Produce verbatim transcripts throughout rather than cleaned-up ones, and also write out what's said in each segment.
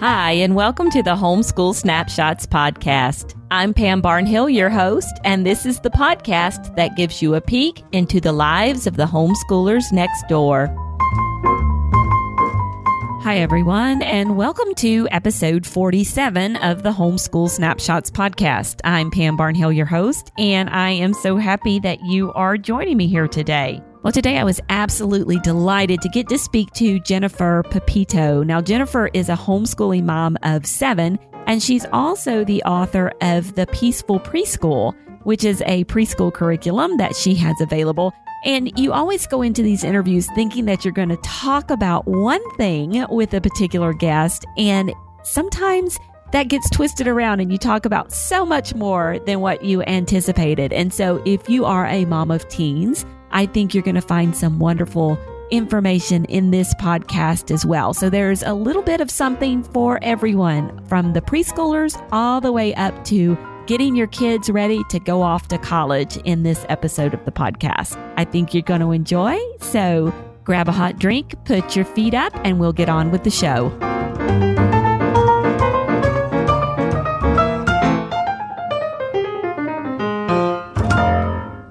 Hi, and welcome to the Homeschool Snapshots podcast. I'm Pam Barnhill, your host, and this is the podcast that gives you a peek into the lives of the homeschoolers next door. Hi, everyone, and welcome to episode forty-seven of the Homeschool Snapshots podcast. I'm Pam Barnhill, your host, and I am so happy that you are joining me here today. Well, today I was absolutely delighted to get to speak to Jennifer Pepito. Now, Jennifer is a homeschooling mom of seven, and she's also the author of The Peaceful Preschool, which is a preschool curriculum that she has available. And you always go into these interviews thinking that you're going to talk about one thing with a particular guest, and sometimes that gets twisted around and you talk about so much more than what you anticipated. And so if you are a mom of teens, I think you're going to find some wonderful information in this podcast as well. So there's a little bit of something for everyone, from the preschoolers all the way up to getting your kids ready to go off to college in this episode of the podcast. I think you're going to enjoy. So grab a hot drink, put your feet up, and we'll get on with the show.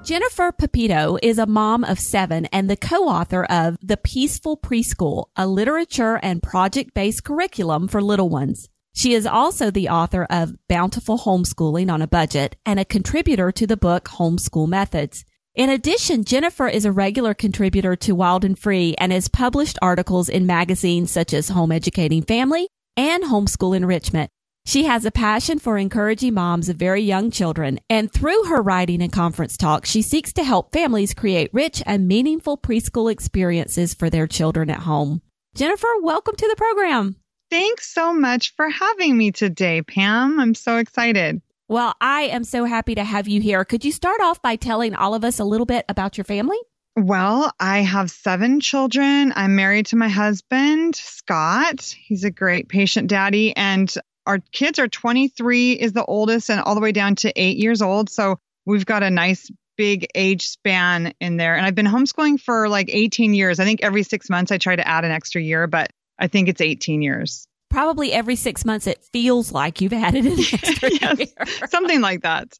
Jennifer Pepito is a mom of seven and the co-author of The Peaceful Preschool, a literature and project-based curriculum for little ones. She is also the author of Bountiful Homeschooling on a Budget and a contributor to the book Homeschool Methods. In addition, Jennifer is a regular contributor to Wild and Free and has published articles in magazines such as Home Educating Family and Homeschool Enrichment. She has a passion for encouraging moms of very young children, and through her writing and conference talks, she seeks to help families create rich and meaningful preschool experiences for their children at home. Jennifer, welcome to the program. Thanks so much for having me today, Pam. I'm so excited. Well, I am so happy to have you here. Could you start off by telling all of us a little bit about your family? Well, I have seven children. I'm married to my husband, Scott. He's a great patient daddy, and our kids are twenty-three is the oldest and all the way down to eight years old. So we've got a nice big age span in there. And I've been homeschooling for like eighteen years. I think every six months I try to add an extra year, but I think it's eighteen years. Probably every six months it feels like you've added an extra yes, year. Something like that.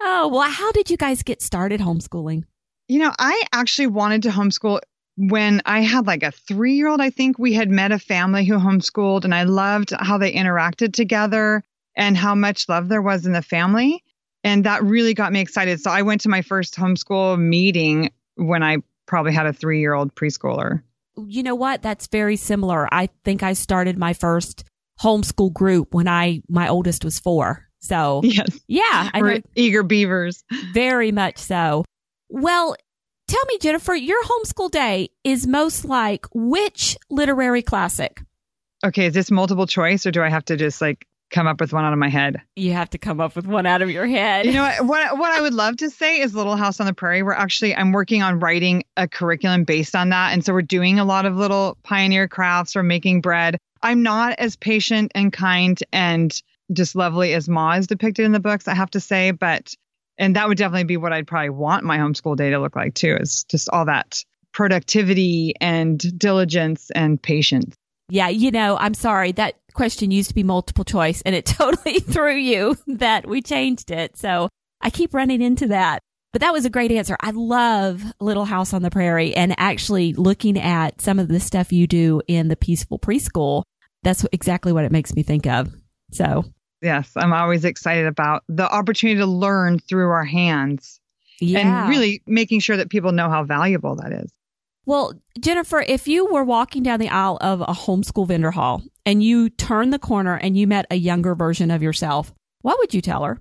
Oh, well, how did you guys get started homeschooling? You know, I actually wanted to homeschool when I had like a three-year-old, I think we had met a family who homeschooled, and I loved how they interacted together and how much love there was in the family. And that really got me excited. So I went to my first homeschool meeting when I probably had a three-year-old preschooler. You know what? That's very similar. I think I started my first homeschool group when I my oldest was four. So yes. yeah. I We're know, eager beavers. Very much so. Well, tell me, Jennifer, your homeschool day is most like which literary classic? Okay, is this multiple choice or do I have to just like come up with one out of my head? You have to come up with one out of your head. You know, what What, what I would love to say is Little House on the Prairie. We're actually, I'm working on writing a curriculum based on that. And so we're doing a lot of little pioneer crafts or making bread. I'm not as patient and kind and just lovely as Ma is depicted in the books, I have to say, but and that would definitely be what I'd probably want my homeschool day to look like, too, is just all that productivity and diligence and patience. Yeah, you know, I'm sorry. That question used to be multiple choice, and it totally threw you that we changed it. So I keep running into that. But that was a great answer. I love Little House on the Prairie, and actually looking at some of the stuff you do in The Peaceful Preschool, that's exactly what it makes me think of. So yes, I'm always excited about the opportunity to learn through our hands yeah. and really making sure that people know how valuable that is. Well, Jennifer, if you were walking down the aisle of a homeschool vendor hall and you turned the corner and you met a younger version of yourself, what would you tell her?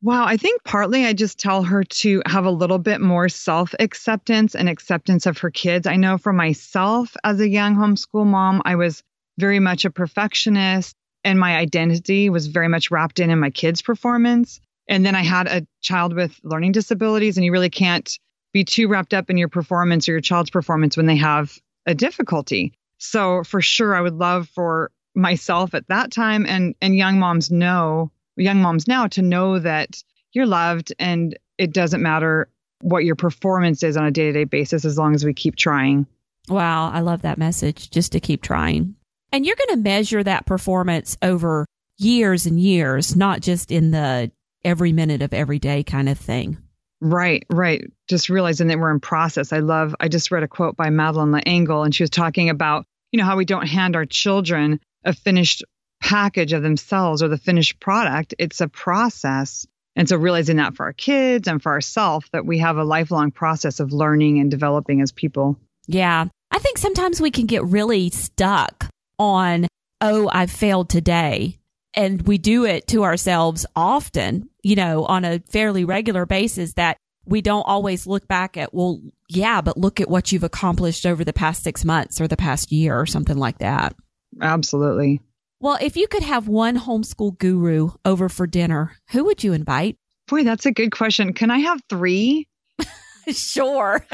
Wow, I think partly I just tell her to have a little bit more self-acceptance and acceptance of her kids. I know for myself as a young homeschool mom, I was very much a perfectionist. And my identity was very much wrapped in in my kids' performance. And then I had a child with learning disabilities, and you really can't be too wrapped up in your performance or your child's performance when they have a difficulty. So for sure, I would love for myself at that time and and young moms know, young moms now to know that you're loved and it doesn't matter what your performance is on a day-to-day basis as long as we keep trying. Wow, I love that message, just to keep trying. And you're going to measure that performance over years and years, not just in the every minute of every day kind of thing. Right, right. Just realizing that we're in process. I love, I just read a quote by Madeline L'Engle, and she was talking about, you know, how we don't hand our children a finished package of themselves or the finished product. It's a process. And so realizing that for our kids and for ourselves, that we have a lifelong process of learning and developing as people. Yeah. I think sometimes we can get really stuck on, oh, I failed today. And we do it to ourselves often, you know, on a fairly regular basis, that we don't always look back at, well, yeah, but look at what you've accomplished over the past six months or the past year or something like that. Absolutely. Well, if you could have one homeschool guru over for dinner, who would you invite? Boy, that's a good question. Can I have three? Sure.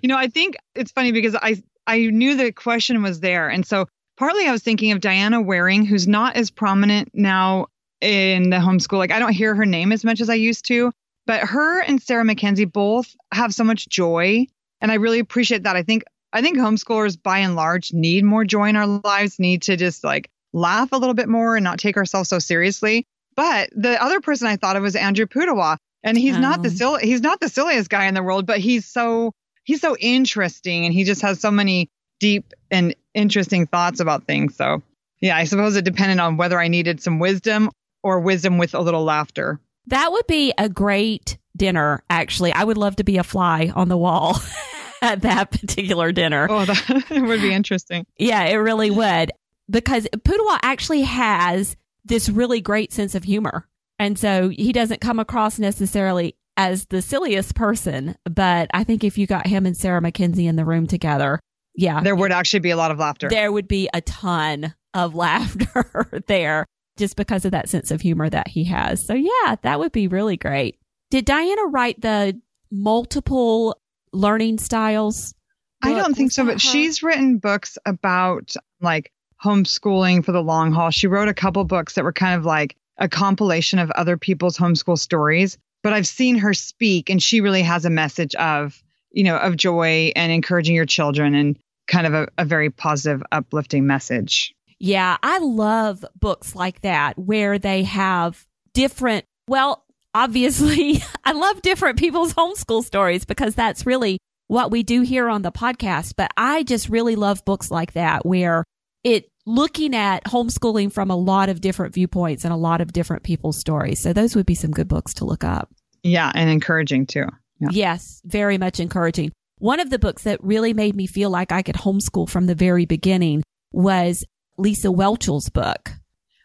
You know, I think it's funny because I, I knew the question was there. And so partly I was thinking of Diana Waring, who's not as prominent now in the homeschool. Like, I don't hear her name as much as I used to, but her and Sarah McKenzie both have so much joy. And I really appreciate that. I think, I think homeschoolers by and large need more joy in our lives, need to just like laugh a little bit more and not take ourselves so seriously. But the other person I thought of was Andrew Pudewa. And he's oh. not the sil- he's not the silliest guy in the world, but he's so he's so interesting, and he just has so many deep and interesting thoughts about things. So, yeah, I suppose it depended on whether I needed some wisdom or wisdom with a little laughter. That would be a great dinner, actually. I would love to be a fly on the wall at that particular dinner. Oh, that would be interesting. Yeah, it really would, because Pudewa actually has this really great sense of humor. And so he doesn't come across necessarily as the silliest person, but I think if you got him and Sarah McKenzie in the room together, yeah. There would actually be a lot of laughter. There would be a ton of laughter there just because of that sense of humor that he has. So yeah, that would be really great. Did Diana write the multiple learning styles book? I don't think so, but her? She's written books about like homeschooling for the long haul. She wrote a couple books that were kind of like a compilation of other people's homeschool stories, but I've seen her speak, and she really has a message of, you know, of joy and encouraging your children, and kind of a, a very positive, uplifting message. Yeah, I love books like that where they have different, well, obviously, I love different people's homeschool stories because that's really what we do here on the podcast. But I just really love books like that where it looking at homeschooling from a lot of different viewpoints and a lot of different people's stories. So those would be some good books to look up. Yeah, and encouraging too. Yeah. Yes, very much encouraging. One of the books that really made me feel like I could homeschool from the very beginning was Lisa Welchel's book.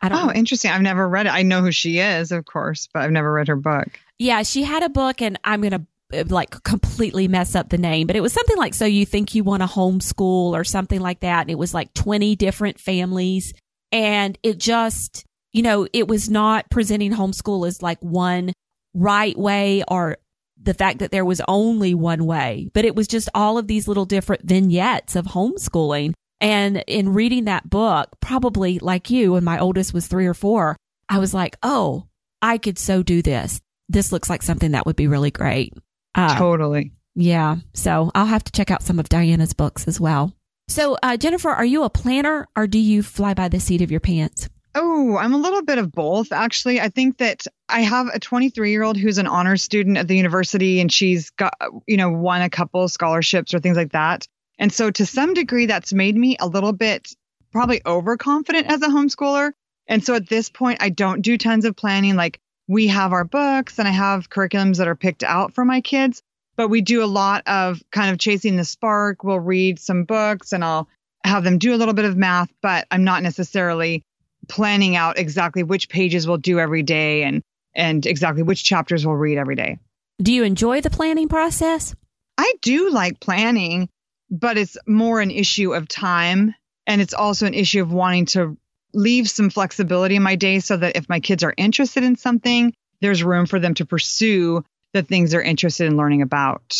I don't oh, know. Interesting. I've never read it. I know who she is, of course, but I've never read her book. Yeah, she had a book, and I'm going to like completely mess up the name, but it was something like, So You Think You Want to Homeschool or something like that. And it was like twenty different families. And it just, you know, it was not presenting homeschool as like one right way or the fact that there was only one way, but it was just all of these little different vignettes of homeschooling. And in reading that book, probably like you, when my oldest was three or four, I was like, oh, I could so do this. This looks like something that would be really great. Uh, totally. Yeah. So I'll have to check out some of Diana's books as well. So uh, Jennifer, are you a planner or do you fly by the seat of your pants? Oh, I'm a little bit of both, actually. I think that I have a twenty-three-year-old who's an honors student at the university, and she's got, you know, won a couple scholarships or things like that. And so to some degree, that's made me a little bit probably overconfident as a homeschooler. And so at this point, I don't do tons of planning. Like, we have our books and I have curriculums that are picked out for my kids, but we do a lot of kind of chasing the spark. We'll read some books and I'll have them do a little bit of math, but I'm not necessarily planning out exactly which pages we'll do every day and, and exactly which chapters we'll read every day. Do you enjoy the planning process? I do like planning, but it's more an issue of time. And it's also an issue of wanting to leave some flexibility in my day so that if my kids are interested in something, there's room for them to pursue the things they're interested in learning about.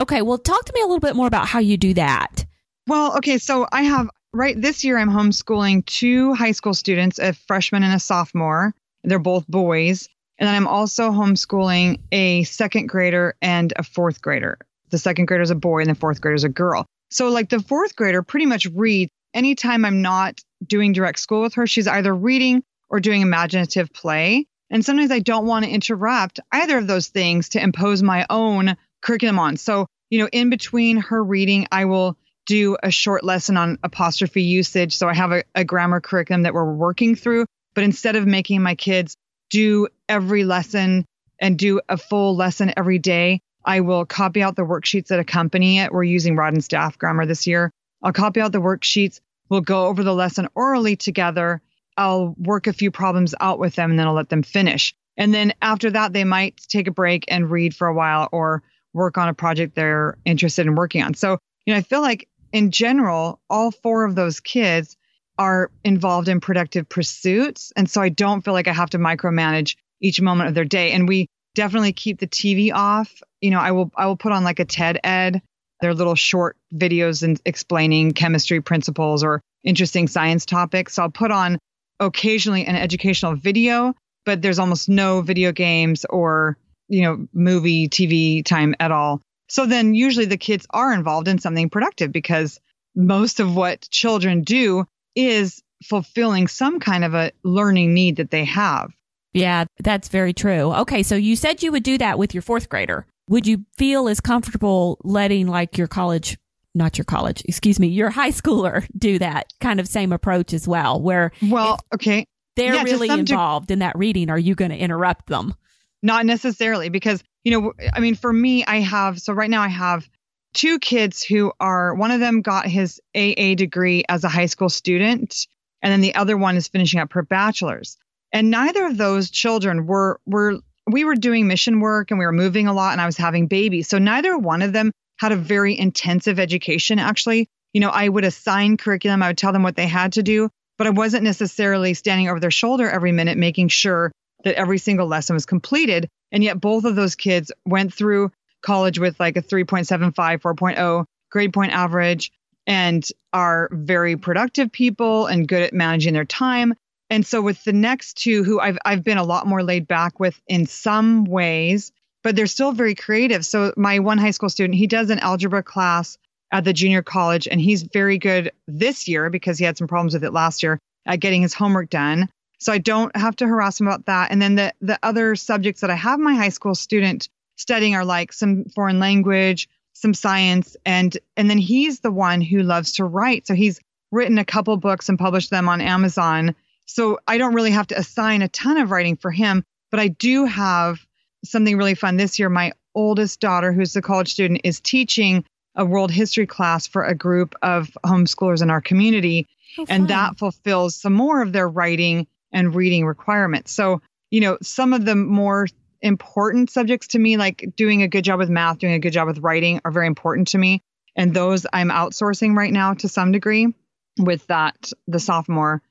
Okay, well, talk to me a little bit more about how you do that. Well, okay, so I have, right this year, I'm homeschooling two high school students, a freshman and a sophomore. They're both boys. And then I'm also homeschooling a second grader and a fourth grader. The second grader is a boy and the fourth grader is a girl. So like the fourth grader pretty much reads anytime I'm not doing direct school with her, she's either reading or doing imaginative play. And sometimes I don't want to interrupt either of those things to impose my own curriculum on. So, you know, in between her reading, I will do a short lesson on apostrophe usage. So I have a, a grammar curriculum that we're working through. But instead of making my kids do every lesson and do a full lesson every day, I will copy out the worksheets that accompany it. We're using Rod and Staff Grammar this year. I'll copy out the worksheets. We'll go over the lesson orally together. I'll work a few problems out with them, and then I'll let them finish. And then after that, they might take a break and read for a while or work on a project they're interested in working on. So, you know, I feel like in general, all four of those kids are involved in productive pursuits. And so I don't feel like I have to micromanage each moment of their day. And we definitely keep the T V off. You know, I will I will put on like a TED Ed. They're little short videos and explaining chemistry principles or interesting science topics. So I'll put on occasionally an educational video, but there's almost no video games or, you know, movie, T V time at all. So then usually the kids are involved in something productive because most of what children do is fulfilling some kind of a learning need that they have. Yeah, that's very true. Okay, so you said you would do that with your fourth grader. Would you feel as comfortable letting like your college, not your college, excuse me, your high schooler do that kind of same approach as well, where well, okay, they're yeah, really involved de- in that reading? Are you going to interrupt them? Not necessarily, because, you know, I mean, for me, I have, so right now I have two kids who are, one of them got his A A degree as a high school student, and then the other one is finishing up her bachelor's. And neither of those children were, were we were doing mission work and we were moving a lot and I was having babies. So neither one of them had a very intensive education, actually. You know, I would assign curriculum. I would tell them what they had to do, but I wasn't necessarily standing over their shoulder every minute, making sure that every single lesson was completed. And yet both of those kids went through college with like a three point seven five, four point oh grade point average and are very productive people and good at managing their time. And so with the next two, who I've I've been a lot more laid back with in some ways, but they're still very creative. So my one high school student, he does an algebra class at the junior college, and he's very good this year because he had some problems with it last year at getting his homework done. So I don't have to harass him about that. And then the the other subjects that I have my high school student studying are like some foreign language, some science, and and then he's the one who loves to write. So he's written a couple books and published them on Amazon. So I don't really have to assign a ton of writing for him, but I do have something really fun this year. My oldest daughter, who's a college student, is teaching a world history class for a group of homeschoolers in our community. Oh, and that fulfills some more of their writing and reading requirements. So, you know, some of the more important subjects to me, like doing a good job with math, doing a good job with writing, are very important to me. And those I'm outsourcing right now to some degree with that, the sophomore,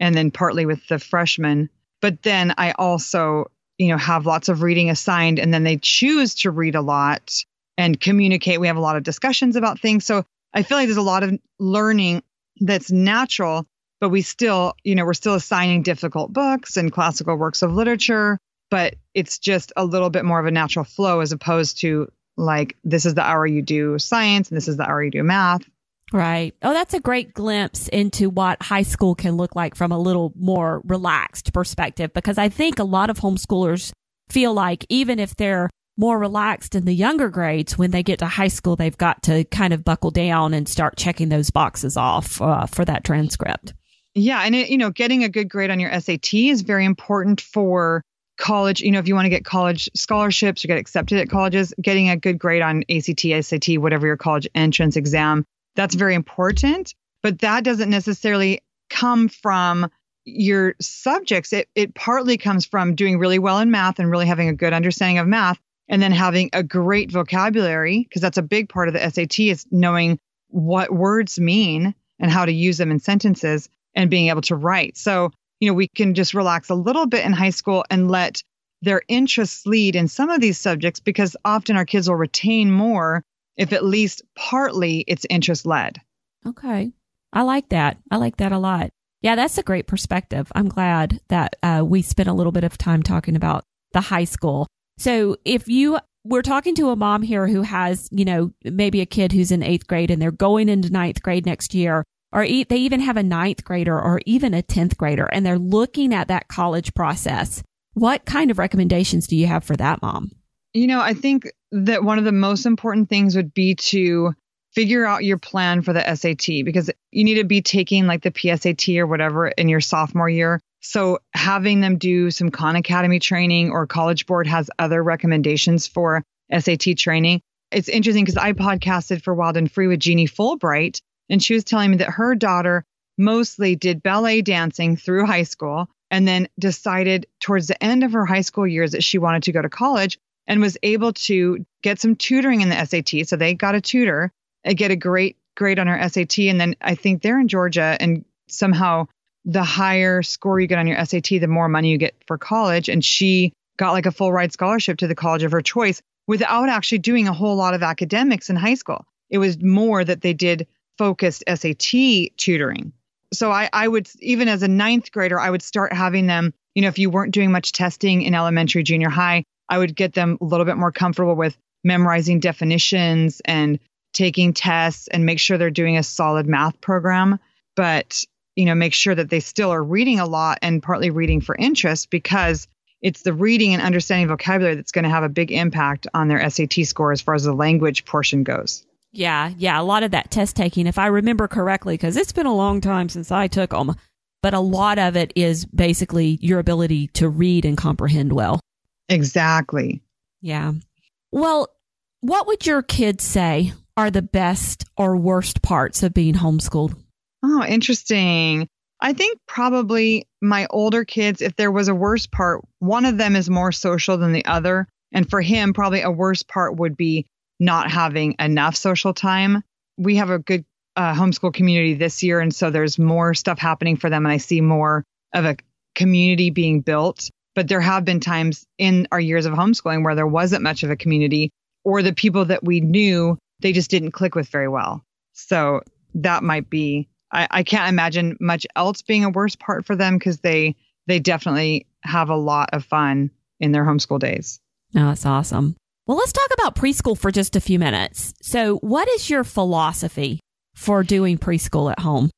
and then partly with the freshmen. But then I also, you know, have lots of reading assigned, and then they choose to read a lot and communicate. We have a lot of discussions about things. So I feel like there's a lot of learning that's natural, but we still, you know, we're still assigning difficult books and classical works of literature, but it's just a little bit more of a natural flow as opposed to like, this is the hour you do science and this is the hour you do math. Right. Oh, that's a great glimpse into what high school can look like from a little more relaxed perspective, because I think a lot of homeschoolers feel like even if they're more relaxed in the younger grades, when they get to high school, they've got to kind of buckle down and start checking those boxes off uh, for that transcript. Yeah. And, it, you know, getting a good grade on your S A T is very important for college. You know, if you want to get college scholarships or get accepted at colleges, getting a good grade on A C T, S A T, whatever your college entrance exam, that's very important, but that doesn't necessarily come from your subjects. It it partly comes from doing really well in math and really having a good understanding of math, and then having a great vocabulary, because that's a big part of the S A T is knowing what words mean and how to use them in sentences and being able to write. So, you know, we can just relax a little bit in high school and let their interests lead in some of these subjects, because often our kids will retain more if at least partly it's interest-led. Okay. I like that. I like that a lot. Yeah, that's a great perspective. I'm glad that uh, we spent a little bit of time talking about the high school. So if you were talking to a mom here who has, you know, maybe a kid who's in eighth grade and they're going into ninth grade next year, or e- they even have a ninth grader or even a tenth grader, and they're looking at that college process. What kind of recommendations do you have for that mom? You know, I think that one of the most important things would be to figure out your plan for the S A T, because you need to be taking like the P S A T or whatever in your sophomore year. So having them do some Khan Academy training, or College Board has other recommendations for S A T training. It's interesting because I podcasted for Wild and Free with Jeannie Fulbright, and she was telling me that her daughter mostly did ballet dancing through high school and then decided towards the end of her high school years that she wanted to go to college, and was able to get some tutoring in the S A T. So they got a tutor and get a great grade on her S A T. And then I think they're in Georgia, and somehow the higher score you get on your S A T, the more money you get for college. And she got like a full ride scholarship to the college of her choice without actually doing a whole lot of academics in high school. It was more that they did focused S A T tutoring. So I, I would, even as a ninth grader, I would start having them, you know, if you weren't doing much testing in elementary, junior high, I would get them a little bit more comfortable with memorizing definitions and taking tests, and make sure they're doing a solid math program. But, you know, make sure that they still are reading a lot, and partly reading for interest, because it's the reading and understanding vocabulary that's going to have a big impact on their S A T score as far as the language portion goes. Yeah, yeah. A lot of that test taking, if I remember correctly, because it's been a long time since I took them, but a lot of it is basically your ability to read and comprehend well. Exactly. Yeah. Well, what would your kids say are the best or worst parts of being homeschooled? Oh, interesting. I think probably my older kids, if there was a worst part, one of them is more social than the other. And for him, probably a worst part would be not having enough social time. We have a good uh, homeschool community this year, and so there's more stuff happening for them, and I see more of a community being built. But there have been times in our years of homeschooling where there wasn't much of a community, or the people that we knew, they just didn't click with very well. So that might be, I, I can't imagine much else being a worse part for them, because they, they definitely have a lot of fun in their homeschool days. Oh, that's awesome. Well, let's talk about preschool for just a few minutes. So what is your philosophy for doing preschool at home?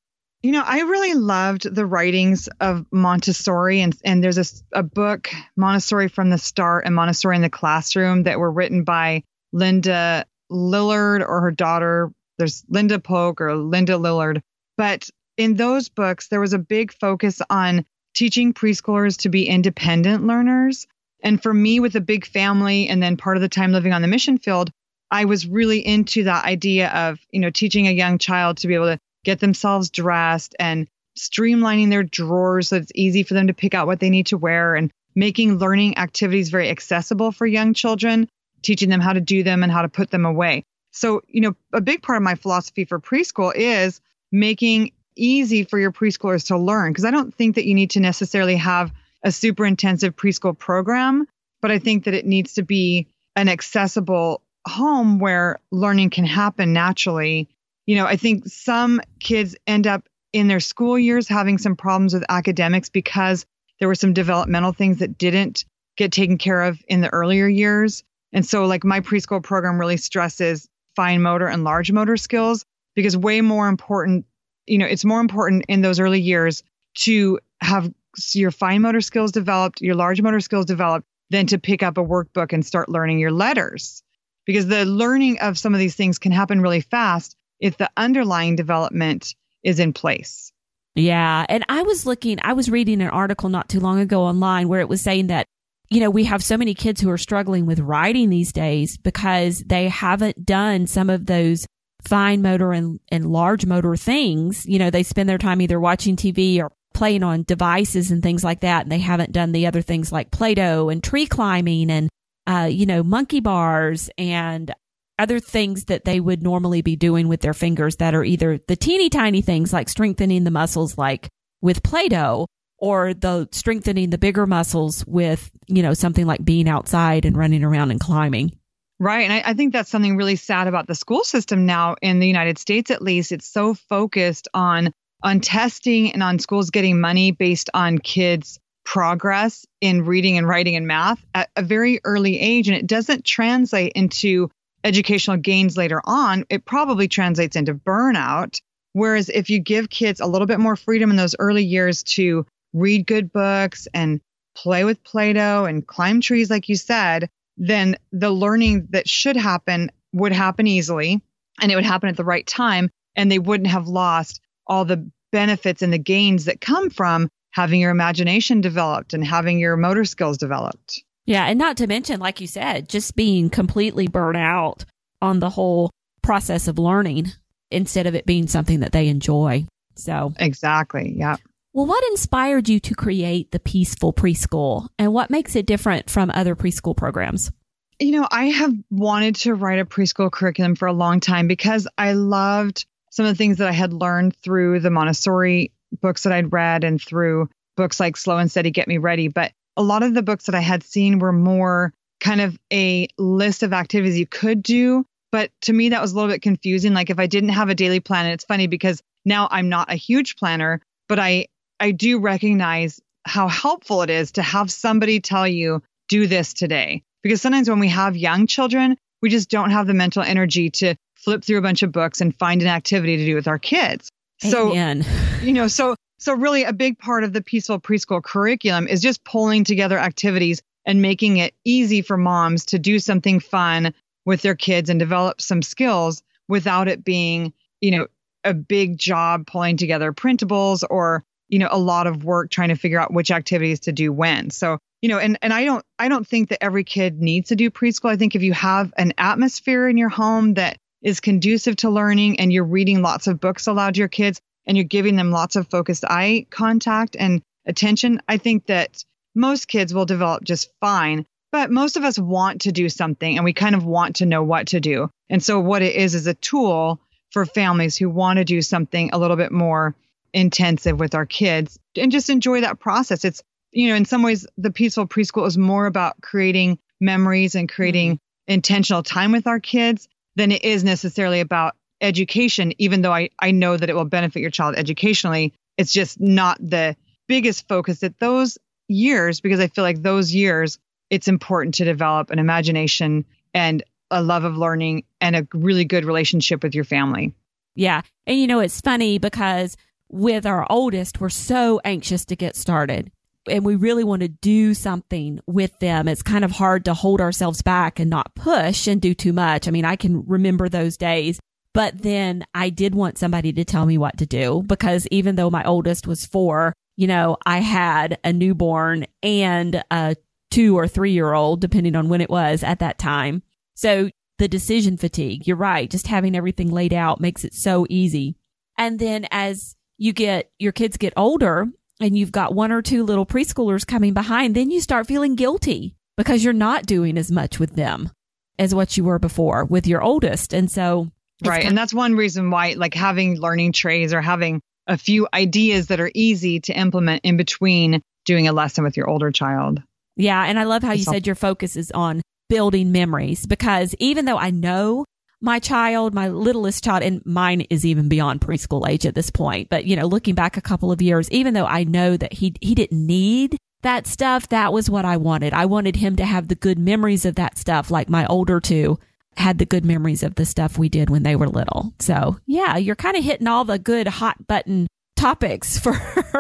You know, I really loved the writings of Montessori, and, and there's a, a book, Montessori from the Start and Montessori in the Classroom, that were written by Linda Lillard or her daughter. There's Linda Polk or Linda Lillard. But in those books, there was a big focus on teaching preschoolers to be independent learners. And for me, with a big family and then part of the time living on the mission field, I was really into that idea of, you know, teaching a young child to be able to get themselves dressed and streamlining their drawers so it's easy for them to pick out what they need to wear, and making learning activities very accessible for young children, teaching them how to do them and how to put them away. So, you know, a big part of my philosophy for preschool is making easy for your preschoolers to learn, because I don't think that you need to necessarily have a super intensive preschool program, but I think that it needs to be an accessible home where learning can happen naturally. You know, I think some kids end up in their school years having some problems with academics because there were some developmental things that didn't get taken care of in the earlier years. And so like my preschool program really stresses fine motor and large motor skills, because way more important, you know, it's more important in those early years to have your fine motor skills developed, your large motor skills developed, than to pick up a workbook and start learning your letters. Because the learning of some of these things can happen really fast if the underlying development is in place. Yeah. And I was looking, I was reading an article not too long ago online where it was saying that, you know, we have so many kids who are struggling with writing these days because they haven't done some of those fine motor and, and large motor things. You know, they spend their time either watching T V or playing on devices and things like that. And they haven't done the other things like Play-Doh and tree climbing and, uh, you know, monkey bars and other things that they would normally be doing with their fingers that are either the teeny tiny things like strengthening the muscles, like with Play-Doh, or the strengthening the bigger muscles with, you know, something like being outside and running around and climbing. Right. And I, I think that's something really sad about the school system now in the United States, at least. It's so focused on, on testing and on schools getting money based on kids' progress in reading and writing and math at a very early age. And it doesn't translate into educational gains later on. It probably translates into burnout, Whereas if you give kids a little bit more freedom in those early years to read good books and play with Play-Doh and climb trees, like you said, then the learning that should happen would happen easily and it would happen at the right time. And they wouldn't have lost all the benefits and the gains that come from having your imagination developed and having your motor skills developed. Yeah. And not to mention, like you said, just being completely burnt out on the whole process of learning instead of it being something that they enjoy. So exactly. Yeah. Well, what inspired you to create the Peaceful Preschool and what makes it different from other preschool programs? You know, I have wanted to write a preschool curriculum for a long time because I loved some of the things that I had learned through the Montessori books that I'd read and through books like Slow and Steady, Get Me Ready. But a lot of the books that I had seen were more kind of a list of activities you could do. But to me, that was a little bit confusing. Like if I didn't have a daily plan, and it's funny because now I'm not a huge planner, but I, I do recognize how helpful it is to have somebody tell you, do this today. Because sometimes when we have young children, we just don't have the mental energy to flip through a bunch of books and find an activity to do with our kids. Amen. So, you know, so, so really a big part of the Peaceful Preschool curriculum is just pulling together activities and making it easy for moms to do something fun with their kids and develop some skills without it being, you know, a big job pulling together printables or, you know, a lot of work trying to figure out which activities to do when. So, you know, and, and I don't, I don't think that every kid needs to do preschool. I think if you have an atmosphere in your home that is conducive to learning and you're reading lots of books aloud to your kids and you're giving them lots of focused eye contact and attention, I think that most kids will develop just fine. But most of us want to do something and we kind of want to know what to do. And so what it is is a tool for families who want to do something a little bit more intensive with our kids and just enjoy that process. It's, you know, in some ways, the Peaceful Preschool is more about creating memories and creating intentional time with our kids than it is necessarily about education, even though I, I know that it will benefit your child educationally. It's just not the biggest focus at those years, because I feel like those years, it's important to develop an imagination and a love of learning and a really good relationship with your family. Yeah. And, you know, it's funny because with our oldest, we're so anxious to get started and we really want to do something with them. It's kind of hard to hold ourselves back and not push and do too much. I mean, I can remember those days, but then I did want somebody to tell me what to do because even though my oldest was four, you know, I had a newborn and a two or three year old, depending on when it was at that time. So the decision fatigue, you're right. Just having everything laid out makes it so easy. And then as you get, your kids get older and you've got one or two little preschoolers coming behind, then you start feeling guilty because you're not doing as much with them as what you were before with your oldest. And so. Right. Kind- and that's one reason why like having learning trays or having a few ideas that are easy to implement in between doing a lesson with your older child. Yeah. And I love how you said your focus is on building memories because even though I know my child, my littlest child, and mine is even beyond preschool age at this point. But, you know, looking back a couple of years, even though I know that he he didn't need that stuff, that was what I wanted. I wanted him to have the good memories of that stuff, like my older two had the good memories of the stuff we did when they were little. So, yeah, you're kind of hitting all the good hot button topics for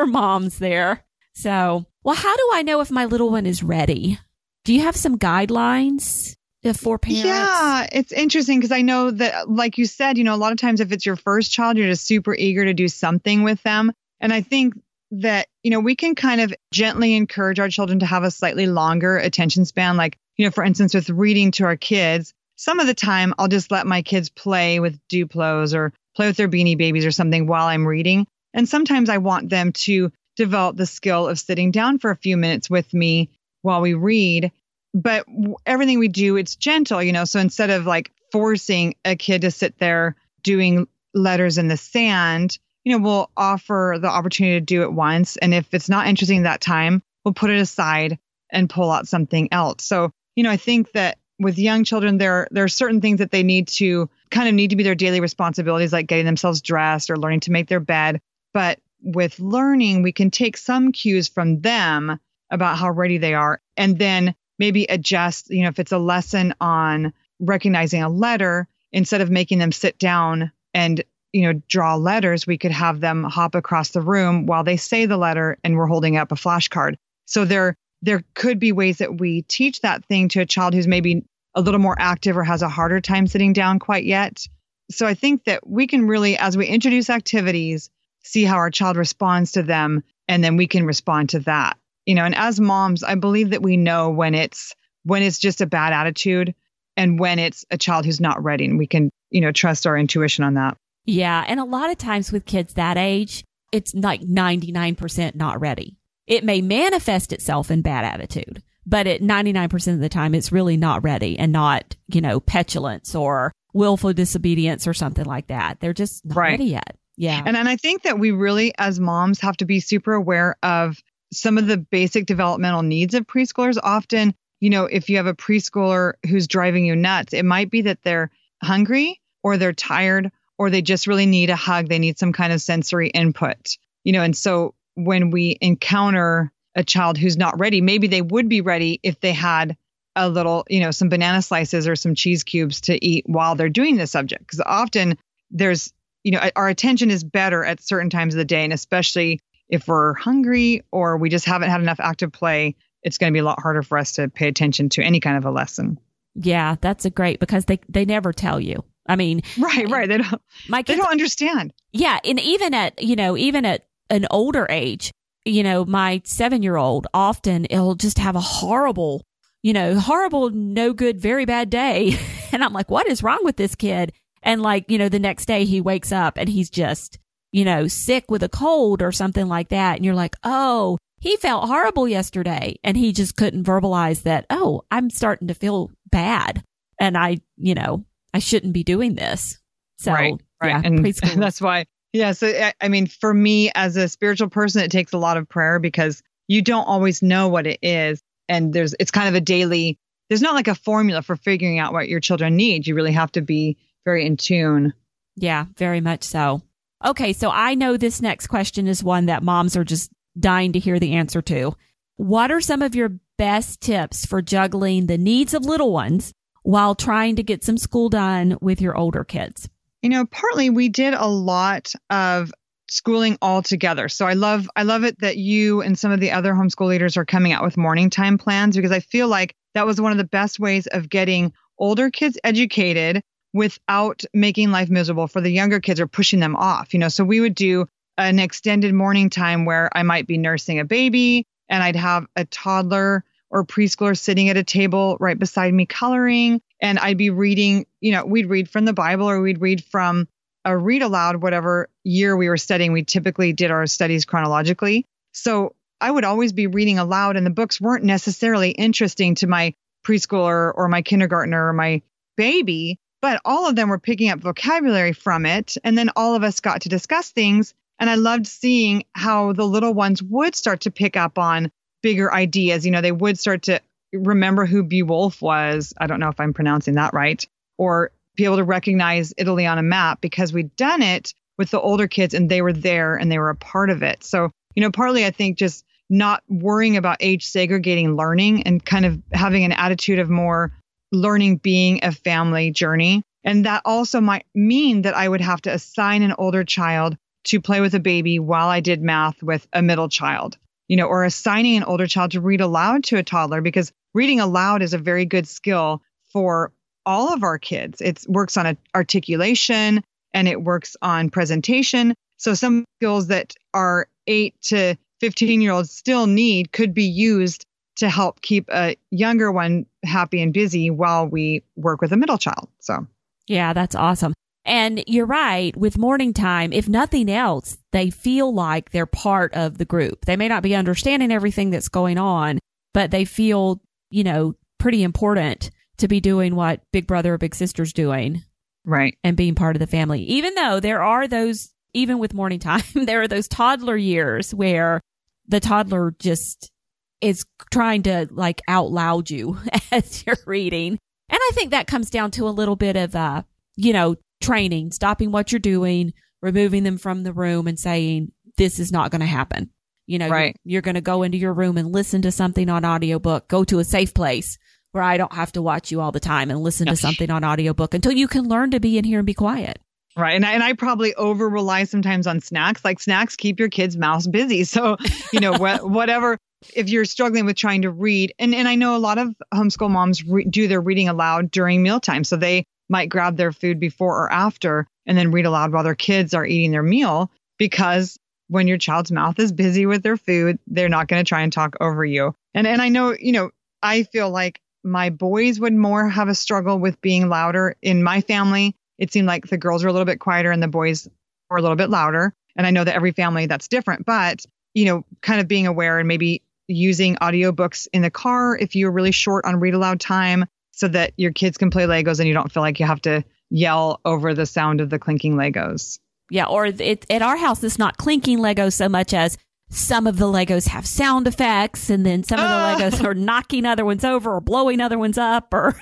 moms there. So, well, how do I know if my little one is ready? Do you have some guidelines for parents? Yeah, it's interesting because I know that, like you said, you know, a lot of times if it's your first child, you're just super eager to do something with them. And I think that, you know, we can kind of gently encourage our children to have a slightly longer attention span. Like, you know, for instance, with reading to our kids, some of the time I'll just let my kids play with Duplos or play with their Beanie Babies or something while I'm reading. And sometimes I want them to develop the skill of sitting down for a few minutes with me while we read. But everything we do, it's gentle, you know, so instead of like forcing a kid to sit there doing letters in the sand, you know, we'll offer the opportunity to do it once. And if it's not interesting that time, we'll put it aside and pull out something else. So, you know, I think that with young children, there, there are certain things that they need to kind of need to be their daily responsibilities, like getting themselves dressed or learning to make their bed. But with learning, we can take some cues from them about how ready they are and then maybe adjust, you know, if it's a lesson on recognizing a letter, instead of making them sit down and, you know, draw letters, we could have them hop across the room while they say the letter and we're holding up a flashcard. So there, there could be ways that we teach that thing to a child who's maybe a little more active or has a harder time sitting down quite yet. So I think that we can really, as we introduce activities, see how our child responds to them, and then we can respond to that. You know, and as moms, I believe that we know when it's when it's just a bad attitude and when it's a child who's not ready, and we can, you know, trust our intuition on that. Yeah. And a lot of times with kids that age, it's like ninety-nine percent not ready. It may manifest itself in bad attitude, but at ninety-nine percent of the time, it's really not ready and not, you know, petulance or willful disobedience or something like that. They're just not right. ready yet. Yeah. And then I think that we really, as moms, have to be super aware of some of the basic developmental needs of preschoolers. Often, you know, if you have a preschooler who's driving you nuts, it might be that they're hungry or they're tired or they just really need a hug. They need some kind of sensory input, you know, and so when we encounter a child who's not ready, maybe they would be ready if they had a little, you know, some banana slices or some cheese cubes to eat while they're doing this subject. Because often there's, you know, our attention is better at certain times of the day. And especially if we're hungry or we just haven't had enough active play, it's going to be a lot harder for us to pay attention to any kind of a lesson. Yeah, that's a great, because they, they never tell you. I mean, right, right. They don't, my kids, they don't understand. Yeah. And even at, you know, even at an older age, you know, my seven-year-old often it'll just have a horrible, you know, horrible, no good, very bad day. And I'm like, what is wrong with this kid? And like, you know, the next day he wakes up and he's just, you know, sick with a cold or something like that. And you're like, oh, he felt horrible yesterday. And he just couldn't verbalize that, oh, I'm starting to feel bad. And I, you know, I shouldn't be doing this. So, right, right. Yeah, and preschool. That's why. Yeah. So, I mean, for me as a spiritual person, it takes a lot of prayer because you don't always know what it is. And there's, it's kind of a daily, there's not like a formula for figuring out what your children need. You really have to be very in tune. Yeah, very much so. Okay. So I know this next question is one that moms are just dying to hear the answer to. What are some of your best tips for juggling the needs of little ones while trying to get some school done with your older kids? You know, partly we did a lot of schooling all together. So I love I love it that you and some of the other homeschool leaders are coming out with morning time plans, because I feel like that was one of the best ways of getting older kids educated without making life miserable for the younger kids or pushing them off. You know, so we would do an extended morning time where I might be nursing a baby and I'd have a toddler or preschoolers sitting at a table right beside me coloring. And I'd be reading, you know, we'd read from the Bible or we'd read from a read aloud, whatever year we were studying. We typically did our studies chronologically. So I would always be reading aloud, and the books weren't necessarily interesting to my preschooler or my kindergartner or my baby, but all of them were picking up vocabulary from it. And then all of us got to discuss things. And I loved seeing how the little ones would start to pick up on bigger ideas. You know, they would start to remember who Beowulf was. I don't know if I'm pronouncing that right, or be able to recognize Italy on a map, because we'd done it with the older kids and they were there and they were a part of it. So, you know, partly I think just not worrying about age segregating learning and kind of having an attitude of more learning being a family journey. And that also might mean that I would have to assign an older child to play with a baby while I did math with a middle child. You know, or assigning an older child to read aloud to a toddler, because reading aloud is a very good skill for all of our kids. It works on articulation and it works on presentation. So some skills that our eight to fifteen year olds still need could be used to help keep a younger one happy and busy while we work with a middle child. So, yeah, that's awesome. And you're right, with morning time, if nothing else, they feel like they're part of the group. They may not be understanding everything that's going on, but they feel, you know, pretty important to be doing what big brother or big sister's doing. Right. And being part of the family. Even though there are those, even with morning time, there are those toddler years where the toddler just is trying to like out loud you as you're reading. And I think that comes down to a little bit of, uh, you know, training, stopping what you're doing, removing them from the room and saying, this is not going to happen. You know, right. you're, you're going to go into your room and listen to something on audiobook, go to a safe place where I don't have to watch you all the time and listen to something on audiobook until you can learn to be in here and be quiet. Right. And I, and I probably over rely sometimes on snacks. Like snacks keep your kids' mouths busy. So, you know, wh- whatever, if you're struggling with trying to read, and, and I know a lot of homeschool moms re- do their reading aloud during mealtime. So they might grab their food before or after and then read aloud while their kids are eating their meal, because when your child's mouth is busy with their food, they're not going to try and talk over you. And and I know, you know, I feel like my boys would more have a struggle with being louder in my family. It seemed like the girls were a little bit quieter and the boys were a little bit louder. And I know that every family that's different, but, you know, kind of being aware and maybe using audiobooks in the car if you're really short on read aloud time so that your kids can play Legos and you don't feel like you have to yell over the sound of the clinking Legos. Yeah. Or it, at our house, it's not clinking Legos so much as some of the Legos have sound effects, and then some of the Legos are knocking other ones over or blowing other ones up. Or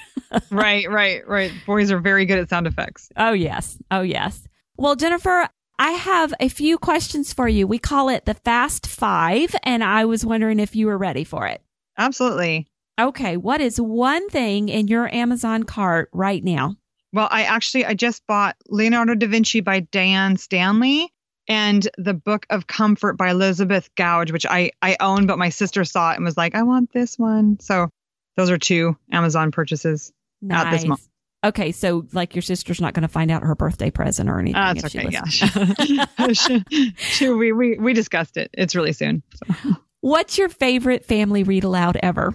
right, right, right. Boys are very good at sound effects. Oh, yes. Oh, yes. Well, Jennifer, I have a few questions for you. We call it the Fast Five, and I was wondering if you were ready for it. Absolutely. Okay. What is one thing in your Amazon cart right now? Well, I actually, I just bought Leonardo da Vinci by Diane Stanley, and the Book of Comfort by Elizabeth Gouge, which I, I own, but my sister saw it and was like, I want this one. So those are two Amazon purchases nice. Out this month. Okay. So like your sister's not going to find out her birthday present or anything. That's uh, okay. She yeah. she, she, we, we, we discussed it. It's really soon. So. What's your favorite family read aloud ever?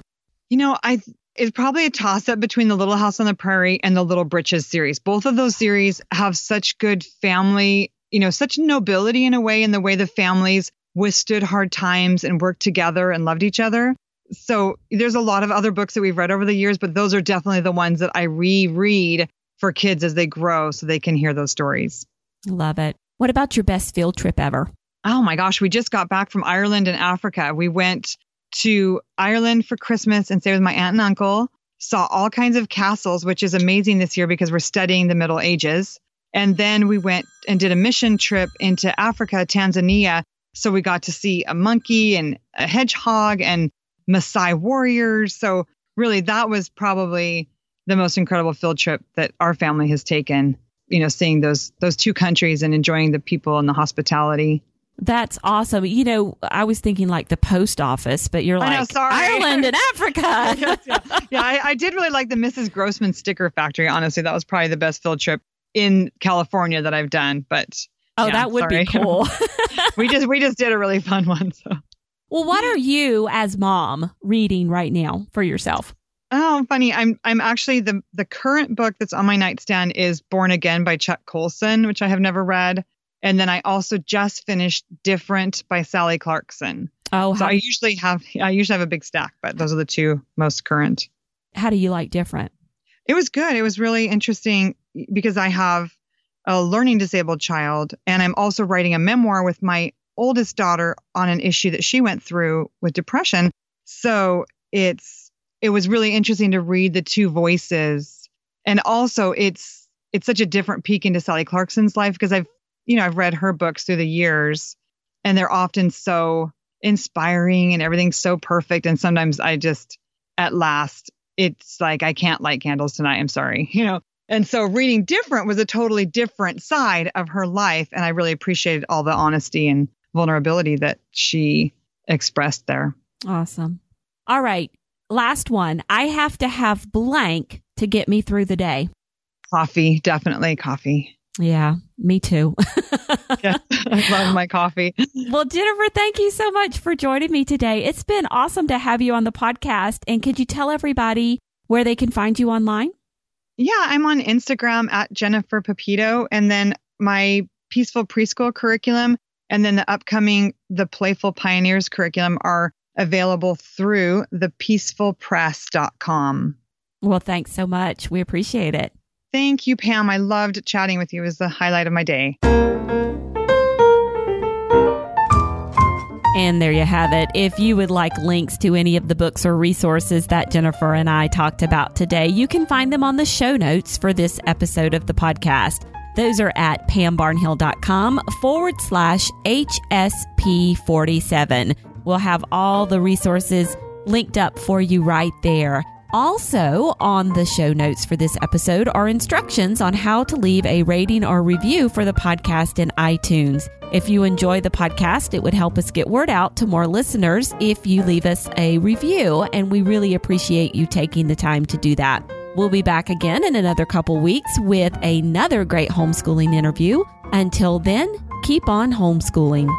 You know, I it's probably a toss-up between the Little House on the Prairie and the Little Britches series. Both of those series have such good family, you know, such nobility in a way, in the way the families withstood hard times and worked together and loved each other. So there's a lot of other books that we've read over the years, but those are definitely the ones that I reread for kids as they grow so they can hear those stories. Love it. What about your best field trip ever? Oh my gosh, we just got back from Ireland and Africa. We went to Ireland for Christmas and stayed with my aunt and uncle, saw all kinds of castles, which is amazing this year because we're studying the Middle Ages. And then we went and did a mission trip into Africa, Tanzania. So we got to see a monkey and a hedgehog and Maasai warriors. So really, that was probably the most incredible field trip that our family has taken, you know, seeing those those two countries and enjoying the people and the hospitality. That's awesome. You know, I was thinking like the post office, but you're like, I know, sorry. Ireland and Africa. yes, yeah, yeah I, I did really like the Missus Grossman sticker factory. Honestly, that was probably the best field trip in California that I've done, but oh, yeah, that would sorry. be cool. we just we just did a really fun one. So, well, what are you as mom reading right now for yourself? Oh, funny. I'm I'm actually the the current book that's on my nightstand is Born Again by Chuck Colson, which I have never read, and then I also just finished Different by Sally Clarkson. Oh, so how- I usually have I usually have a big stack, but those are the two most current. How do you like Different? It was good. It was really interesting because I have a learning disabled child, and I'm also writing a memoir with my oldest daughter on an issue that she went through with depression. So it's it was really interesting to read the two voices, and also it's it's such a different peek into Sally Clarkson's life because I've you know I've read her books through the years, and they're often so inspiring and everything's so perfect, and sometimes I just at last. It's like, I can't light candles tonight. I'm sorry, you know? And so reading Different was a totally different side of her life. And I really appreciated all the honesty and vulnerability that she expressed there. Awesome. All right. Last one. I have to have blank to get me through the day. Coffee. Definitely coffee. Yeah, me too. Yes, I love my coffee. Well, Jennifer, thank you so much for joining me today. It's been awesome to have you on the podcast. And could you tell everybody where they can find you online? Yeah, I'm on Instagram at Jennifer Pepito, and then my Peaceful Preschool curriculum and then the upcoming The Playful Pioneers curriculum are available through the peaceful press dot com. Well, thanks so much. We appreciate it. Thank you, Pam. I loved chatting with you. It was the highlight of my day. And there you have it. If you would like links to any of the books or resources that Jennifer and I talked about today, you can find them on the show notes for this episode of the podcast. Those are at pambarnhill.com forward slash HSP47. We'll have all the resources linked up for you right there. Also on the show notes for this episode are instructions on how to leave a rating or review for the podcast in iTunes. If you enjoy the podcast, it would help us get word out to more listeners if you leave us a review, and we really appreciate you taking the time to do that. We'll be back again in another couple weeks with another great homeschooling interview. Until then, keep on homeschooling.